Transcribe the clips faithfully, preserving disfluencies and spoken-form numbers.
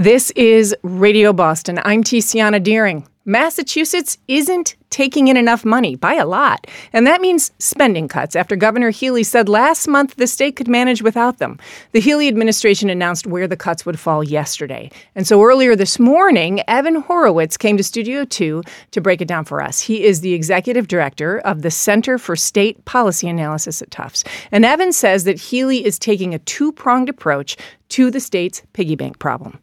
This is Radio Boston. I'm Tiziana Deering. Massachusetts isn't taking in enough money by a lot, and that means spending cuts after Governor Healey said last month the state could manage without them. The Healey administration announced where the cuts would fall yesterday. And so earlier this morning, Evan Horowitz came to Studio two to break it down for us. He is the executive director of the Center for State Policy Analysis at Tufts. And Evan says that Healey is taking a two-pronged approach to the state's piggy bank problem.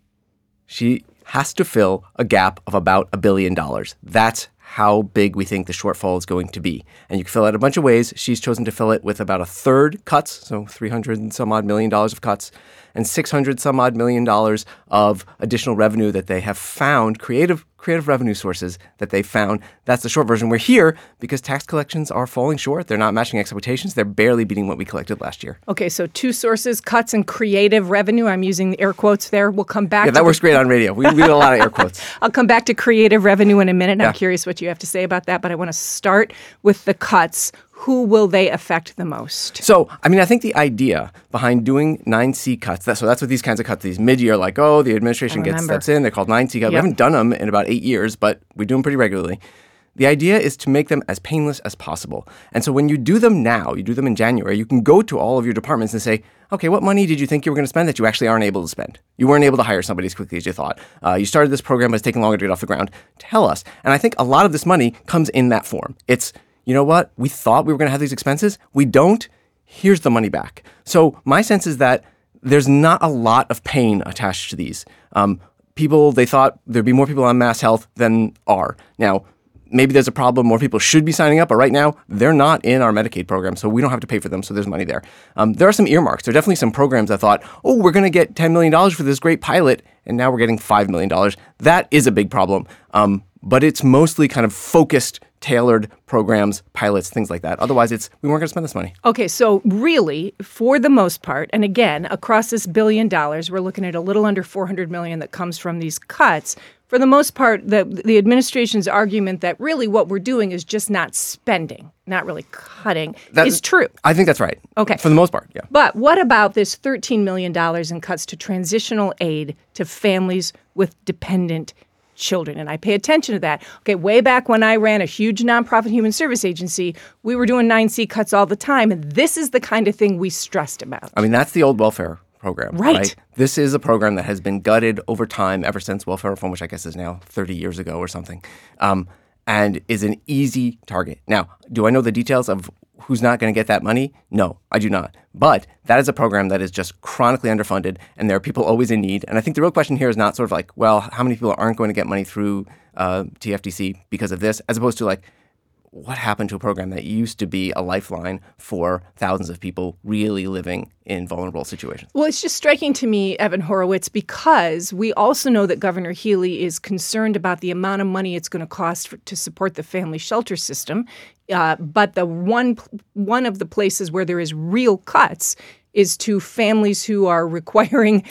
She has to fill a gap of about a billion dollars. That's how big we think the shortfall is going to be. And you can fill it a bunch of ways. She's chosen to fill it with about a third cuts, so three hundred and some odd million dollars of cuts, and six hundred some odd million dollars of additional revenue that they have found, creative creative revenue sources that they found. That's the short version. We're here because tax collections are falling short. They're not matching expectations. They're barely beating what we collected last year. Okay, so two sources, cuts and creative revenue. I'm using the air quotes there. We'll come back. Yeah, that to works the- great on radio. We, we do a lot of air quotes. I'll come back to creative revenue in a minute. Yeah. I'm curious what you have to say about that, but I want to start with the cuts. Who will they affect the most? So, I mean, I think the idea behind doing nine C cuts, that, so that's what these kinds of cuts, these mid-year, like, oh, the administration gets steps in, they're called nine C cuts. Yep. We haven't done them in about eight years, but we do them pretty regularly. The idea is to make them as painless as possible. And so when you do them now, you do them in January, you can go to all of your departments and say, okay, what money did you think you were going to spend that you actually aren't able to spend? You weren't able to hire somebody as quickly as you thought. Uh, you started this program, but it's taking longer to get off the ground. Tell us. And I think a lot of this money comes in that form. It's, you know what? We thought we were going to have these expenses. We don't. Here's the money back. So my sense is that there's not a lot of pain attached to these. Um, people, they thought there'd be more people on MassHealth than are. Now, maybe there's a problem. More people should be signing up. But right now, they're not in our Medicaid program, so we don't have to pay for them. So there's money there. Um, there are some earmarks. There are definitely some programs that thought, oh, we're going to get ten million dollars for this great pilot, and now we're getting five million dollars. That is a big problem. Um, but it's mostly kind of focused, tailored programs, pilots, things like that. Otherwise, it's we weren't going to spend this money. Okay, so really, for the most part, and again, across this billion dollars, we're looking at a little under four hundred million dollars that comes from these cuts. For the most part, the the administration's argument that really what we're doing is just not spending, not really cutting, that is true. I think that's right. Okay. For the most part, yeah. But what about this thirteen million dollars in cuts to transitional aid to families with dependent children? And I pay attention to that. Okay, way back when I ran a huge nonprofit human service agency, we were doing nine C cuts all the time, and this is the kind of thing we stressed about. I mean, that's the old welfare program, right? right? This is a program that has been gutted over time ever since welfare reform, which I guess is now thirty years ago or something, um, and is an easy target. Now, do I know the details of who's not going to get that money? No, I do not. But that is a program that is just chronically underfunded, and there are people always in need. And I think the real question here is not sort of like, well, how many people aren't going to get money through uh, T F D C because of this, as opposed to like, what happened to a program that used to be a lifeline for thousands of people really living in vulnerable situations? Well, it's just striking to me, Evan Horowitz, because we also know that Governor Healey is concerned about the amount of money it's going to cost for, to support the family shelter system. Uh, but the one one of the places where there is real cuts is to families who are requiring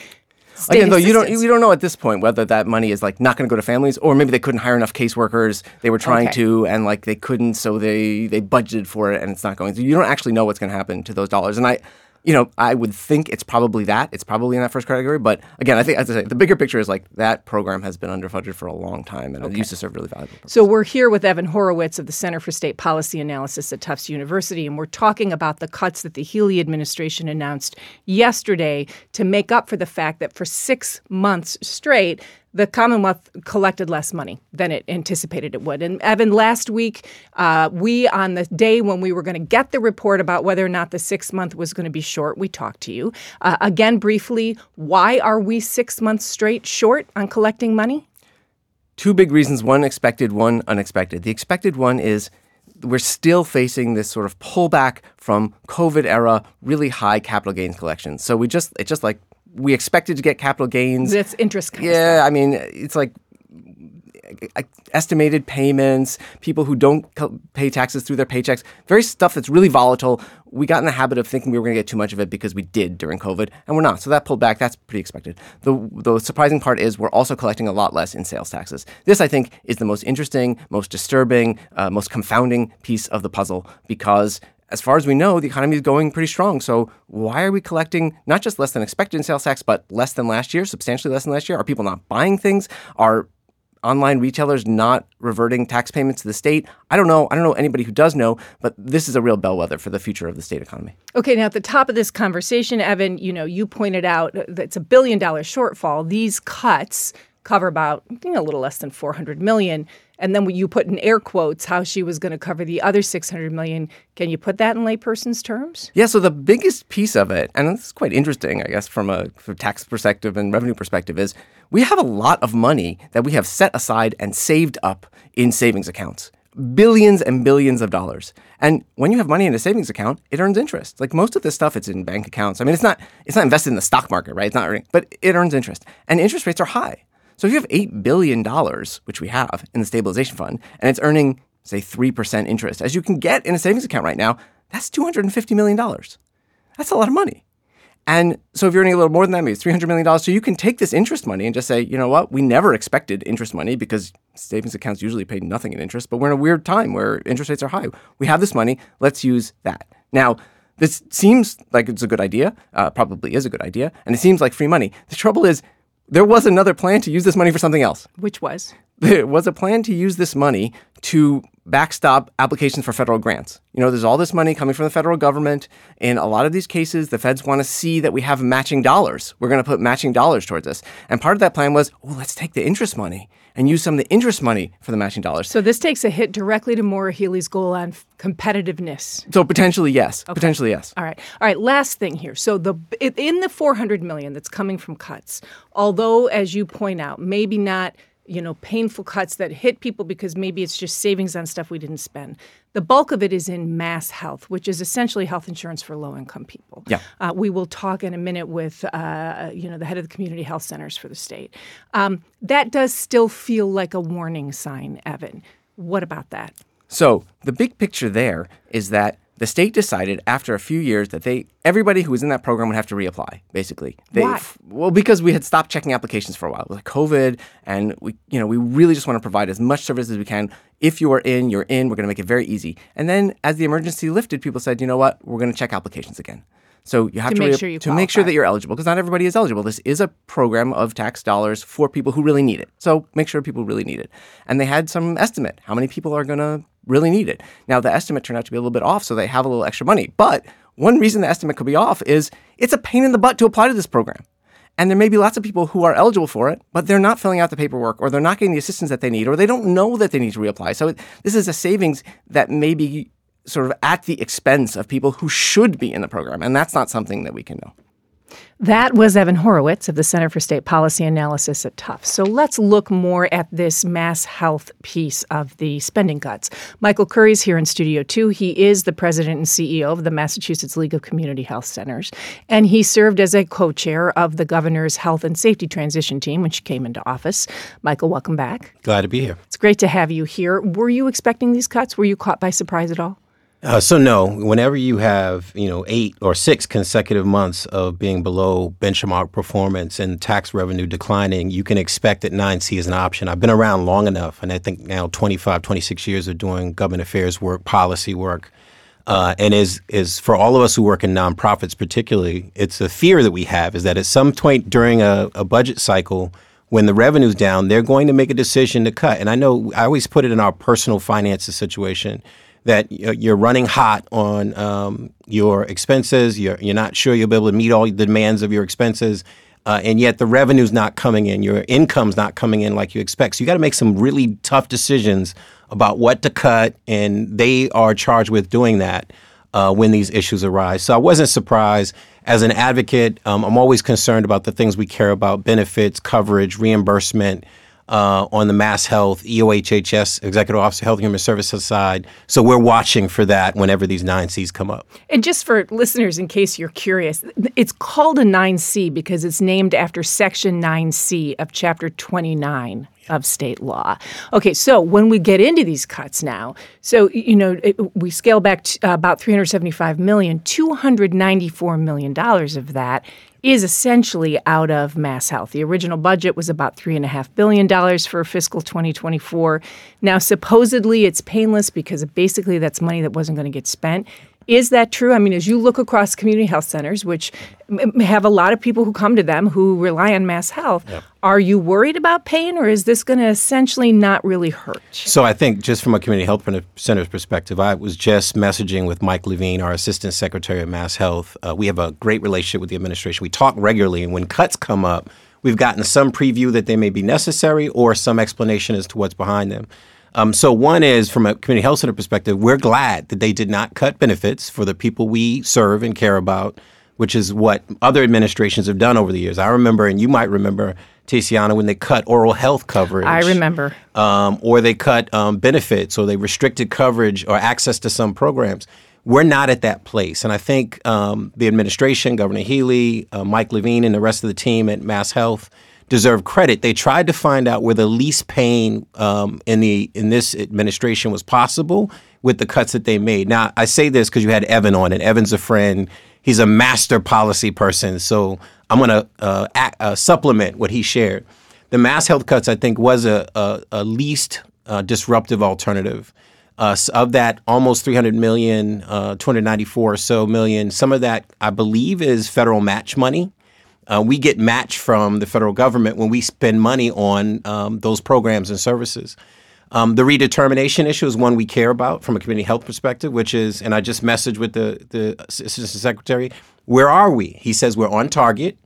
state Again, though, you don't, you don't know at this point whether that money is like not going to go to families, or maybe they couldn't hire enough caseworkers. They were trying okay. to, and like they couldn't, so they, they budgeted for it, and it's not going. So you don't actually know what's going to happen to those dollars. And I, you know, I would think it's probably that. It's probably in that first category. But again, I think, as I say, the bigger picture is like that program has been underfunded for a long time, and okay. it used to serve really valuable purposes. So we're here with Evan Horowitz of the Center for State Policy Analysis at Tufts University, and we're talking about the cuts that the Healey administration announced yesterday to make up for the fact that for six months straight, the Commonwealth collected less money than it anticipated it would. And Evan, last week, uh, we, on the day when we were going to get the report about whether or not the sixth month was going to be short, we talked to you. Uh, again, briefly, why are we six months straight short on collecting money? Two big reasons, one expected, one unexpected. The expected one is we're still facing this sort of pullback from COVID-era really high capital gains collections. So we just, it just like, we expected to get capital gains. That's interest kind of stuff. Yeah, I mean, it's like estimated payments, people who don't pay taxes through their paychecks, very stuff that's really volatile. We got in the habit of thinking we were going to get too much of it because we did during COVID, and we're not. So that pulled back. That's pretty expected. The, the surprising part is we're also collecting a lot less in sales taxes. This, I think, is the most interesting, most disturbing, uh, most confounding piece of the puzzle because as far as we know, the economy is going pretty strong. So why are we collecting not just less than expected in sales tax, but less than last year, substantially less than last year? Are people not buying things? Are online retailers not reverting tax payments to the state? I don't know. I don't know anybody who does know, but this is a real bellwether for the future of the state economy. Okay. Now, at the top of this conversation, Evan, you know, you pointed out that it's a billion dollar shortfall. These cuts cover about, I think, a little less than four hundred million dollars. And then you put in air quotes how she was going to cover the other six hundred million dollars. Can you put that in layperson's terms? Yeah, so the biggest piece of it, and it's quite interesting, I guess, from a from tax perspective and revenue perspective, is we have a lot of money that we have set aside and saved up in savings accounts. Billions and billions of dollars. And when you have money in a savings account, it earns interest. Like most of this stuff, it's in bank accounts. I mean, it's not it's not invested in the stock market, right? It's not earning, but it earns interest. And interest rates are high. So if you have eight billion dollars, which we have in the stabilization fund, and it's earning, say, three percent interest, as you can get in a savings account right now, that's two hundred fifty million dollars. That's a lot of money. And so if you're earning a little more than that, maybe three hundred million dollars, so you can take this interest money and just say, you know what, we never expected interest money because savings accounts usually pay nothing in interest, but we're in a weird time where interest rates are high. We have this money. Let's use that. Now, this seems like it's a good idea, uh, probably is a good idea, and it seems like free money. The trouble is, there was another plan to use this money for something else. Which was? There was a plan to use this money to backstop applications for federal grants. You know, there's all this money coming from the federal government. In a lot of these cases, the feds want to see that we have matching dollars. We're going to put matching dollars towards this. And part of that plan was, oh, let's take the interest money and use some of the interest money for the matching dollars. So this takes a hit directly to Maura Healey's goal on f- competitiveness. So potentially, yes. Okay. Potentially, yes. All right. All right. Last thing here. So the in the four hundred million dollars that's coming from cuts, although, as you point out, maybe not, you know, painful cuts that hit people because maybe it's just savings on stuff we didn't spend. The bulk of it is in MassHealth, which is essentially health insurance for low-income people. Yeah. Uh, we will talk in a minute with, uh, you know, the head of the community health centers for the state. Um, that does still feel like a warning sign, Evan. What about that? So the big picture there is that the state decided after a few years that they everybody who was in that program would have to reapply, basically. They, Why? F- well, because we had stopped checking applications for a while with COVID, and we, you know, we really just want to provide as much service as we can. If you are in, you're in. We're going to make it very easy. And then as the emergency lifted, people said, you know what? We're going to check applications again. So you have to, to, make, re- sure you to make sure that you're eligible, because not everybody is eligible. This is a program of tax dollars for people who really need it. So make sure people really need it. And they had some estimate. How many people are going to really need it? Now, the estimate turned out to be a little bit off, so they have a little extra money. But one reason the estimate could be off is it's a pain in the butt to apply to this program. And there may be lots of people who are eligible for it, but they're not filling out the paperwork, or they're not getting the assistance that they need, or they don't know that they need to reapply. So it, this is a savings that may be sort of at the expense of people who should be in the program. And that's not something that we can know. That was Evan Horowitz of the Center for State Policy Analysis at Tufts. So let's look more at this MassHealth piece of the spending cuts. Michael Curry is here in Studio two. He is the president and C E O of the Massachusetts League of Community Health Centers, and he served as a co-chair of the governor's Health and Safety Transition Team when she came into office. Michael, welcome back. Glad to be here. It's great to have you here. Were you expecting these cuts? Were you caught by surprise at all? Uh, so no, whenever you have, you know, eight or six consecutive months of being below benchmark performance and tax revenue declining, you can expect that nine C is an option. I've been around long enough, and I think now twenty-five, twenty-six years of doing government affairs work, policy work, uh, and is is for all of us who work in nonprofits particularly, it's a fear that we have is that at some point during a, a budget cycle, when the revenue's down, they're going to make a decision to cut. And I know I always put it in our personal finances situation that you're running hot on um, your expenses, you're, you're not sure you'll be able to meet all the demands of your expenses, uh, and yet the revenue's not coming in, your income's not coming in like you expect. So you got to make some really tough decisions about what to cut, and they are charged with doing that uh, when these issues arise. So I wasn't surprised. As an advocate, um, I'm always concerned about the things we care about, benefits, coverage, reimbursement, Uh, on the MassHealth, E O H H S, Executive Office of Health and Human Services side. So we're watching for that whenever these nine C's come up. And just for listeners, in case you're curious, it's called a nine C because it's named after Section nine C of Chapter twenty-nine of state law. Okay, so when we get into these cuts now, so, you know, it, we scale back t- uh, about three hundred seventy-five million dollars, two hundred ninety-four million dollars of that is essentially out of MassHealth. The original budget was about three point five billion dollars for fiscal twenty twenty-four. Now, supposedly, it's painless because basically that's money that wasn't going to get spent. Is that true? I mean, as you look across community health centers, which have a lot of people who come to them who rely on MassHealth, yeah. are you worried about pain, or is this going to essentially not really hurt? So I think just from a community health center's perspective, I was just messaging with Mike Levine, our assistant secretary of MassHealth. Uh, we have a great relationship with the administration. We talk regularly, and when cuts come up, we've gotten some preview that they may be necessary or some explanation as to what's behind them. Um, so one is, from a community health center perspective, we're glad that they did not cut benefits for the people we serve and care about, which is what other administrations have done over the years. I remember, and you might remember, Tiziana, when they cut oral health coverage. I remember. Um, or they cut um, benefits, or they restricted coverage or access to some programs. We're not at that place. And I think um, the administration, Governor Healey, uh, Mike Levine, and the rest of the team at MassHealth deserve credit. They tried to find out where the least pain um, in the in this administration was possible with the cuts that they made. Now, I say this because you had Evan on, and Evan's a friend. He's a master policy person, so I'm going to uh, uh, supplement what he shared. The MassHealth cuts, I think, was a, a, a least uh, disruptive alternative. Uh, of that almost three hundred million, uh, two hundred ninety-four or so million, some of that, I believe, is federal match money. Uh, we get match from the federal government when we spend money on um, those programs and services. Um, the redetermination issue is one we care about from a community health perspective, which is, and I just messaged with the, the assistant secretary, where are we? He says we're on target.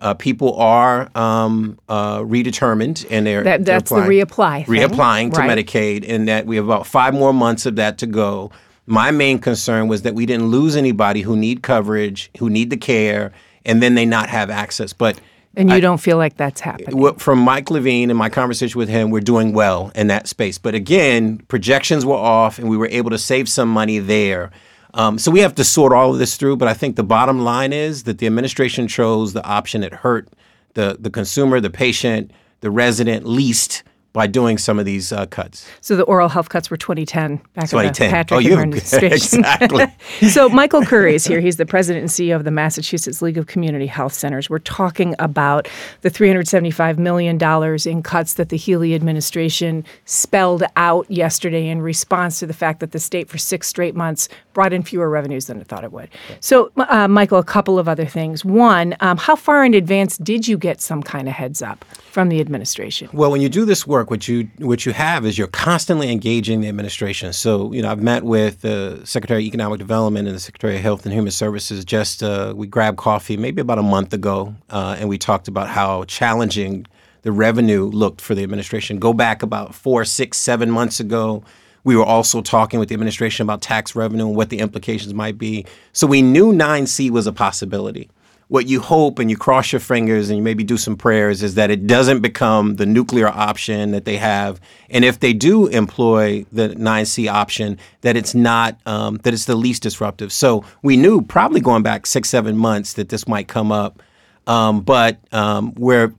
Uh, people are um, uh, redetermined, and they're that, that's they're applying, the reapply thing. reapplying to right. Medicaid, and that we have about five more months of that to go. My main concern was that we didn't lose anybody who need coverage, who need the care, and then they not have access. But And you I, don't feel like that's happening? From Mike Levine and my conversation with him, we're doing well in that space. But again, projections were off, and we were able to save some money there. Um, so we have to sort all of this through. But I think the bottom line is that the administration chose the option that hurt the, the consumer, the patient, the resident least by doing some of these uh, cuts. So the oral health cuts were twenty ten, back twenty ten. In the Patrick oh, you, administration. Exactly. So Michael Curry is here. He's the president and C E O of the Massachusetts League of Community Health Centers. We're talking about the three hundred seventy-five million dollars in cuts that the Healey administration spelled out yesterday in response to the fact that the state for six straight months brought in fewer revenues than it thought it would. So, uh, Michael, a couple of other things. One, um, how far in advance did you get some kind of heads up from the administration? Well, when you do this work, what you what you have is you're constantly engaging the administration. So, you know, I've met with the uh, Secretary of Economic Development and the Secretary of Health and Human Services. Just uh, we grabbed coffee maybe about a month ago, uh, and we talked about how challenging the revenue looked for the administration. Go back about four, six, seven months ago, we were also talking with the administration about tax revenue and what the implications might be. So we knew nine C was a possibility. What you hope, and you cross your fingers and you maybe do some prayers, is that it doesn't become the nuclear option that they have. And if they do employ the nine C option, that it's not, um, that it's the least disruptive. So we knew probably going back six, seven months that this might come up. Um, but um, where,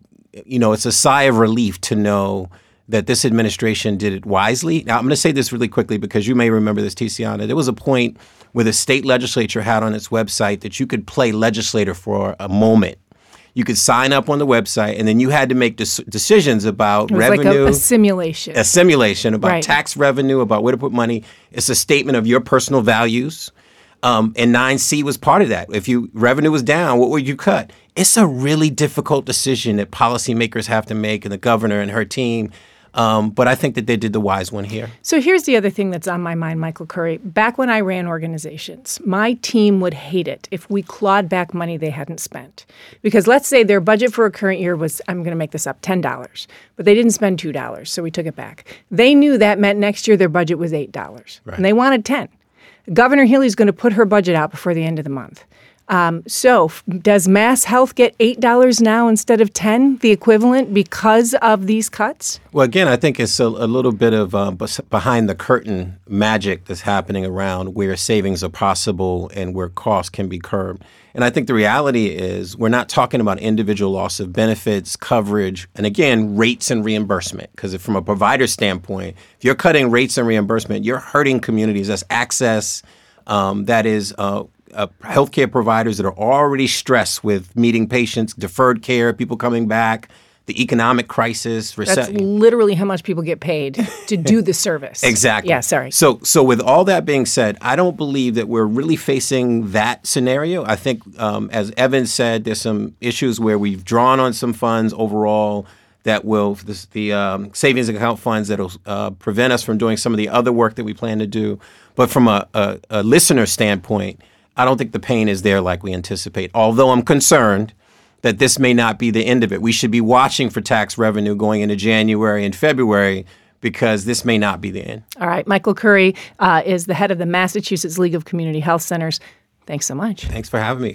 you know, it's a sigh of relief to know that this administration did it wisely. Now, I'm going to say this really quickly because you may remember this, Tiziana. There was a point where the state legislature had on its website that you could play legislator for a moment. You could sign up on the website, and then you had to make des- decisions about it was revenue. Like a, a simulation. A simulation about right. tax revenue, about where to put money. It's a statement of your personal values. Um, and nine C was part of that. If you revenue was down, what would you cut? It's a really difficult decision that policymakers have to make, and the governor and her team. Um, but I think that they did the wise one here. So here's the other thing that's on my mind, Michael Curry. Back when I ran organizations, my team would hate it if we clawed back money they hadn't spent. Because let's say their budget for a current year was, I'm going to make this up, ten dollars. But they didn't spend two dollars, so we took it back. They knew that meant next year their budget was eight dollars. Right. And they wanted ten dollars. Governor Healey's going to put her budget out before the end of the month. Um, so does MassHealth get eight dollars now instead of ten dollars, the equivalent, because of these cuts? Well, again, I think it's a, a little bit of uh, behind-the-curtain magic that's happening around where savings are possible and where costs can be curbed. And I think the reality is we're not talking about individual loss of benefits, coverage, and again, rates and reimbursement. Because from a provider standpoint, if you're cutting rates and reimbursement, you're hurting communities. That's access. Um, that is uh, Uh, healthcare providers that are already stressed with meeting patients, deferred care, people coming back, the economic crisis, recession. That's literally how much people get paid to do the service. Exactly. Yeah, sorry. So so with all that being said, I don't believe that we're really facing that scenario. I think, um, as Evan said, there's some issues where we've drawn on some funds overall that will, this, the um, savings account funds that will uh, prevent us from doing some of the other work that we plan to do. But from a, a, a listener standpoint, I don't think the pain is there like we anticipate, although I'm concerned that this may not be the end of it. We should be watching for tax revenue going into January and February, because this may not be the end. All right. Michael Curry uh, is the head of the Massachusetts League of Community Health Centers. Thanks so much. Thanks for having me.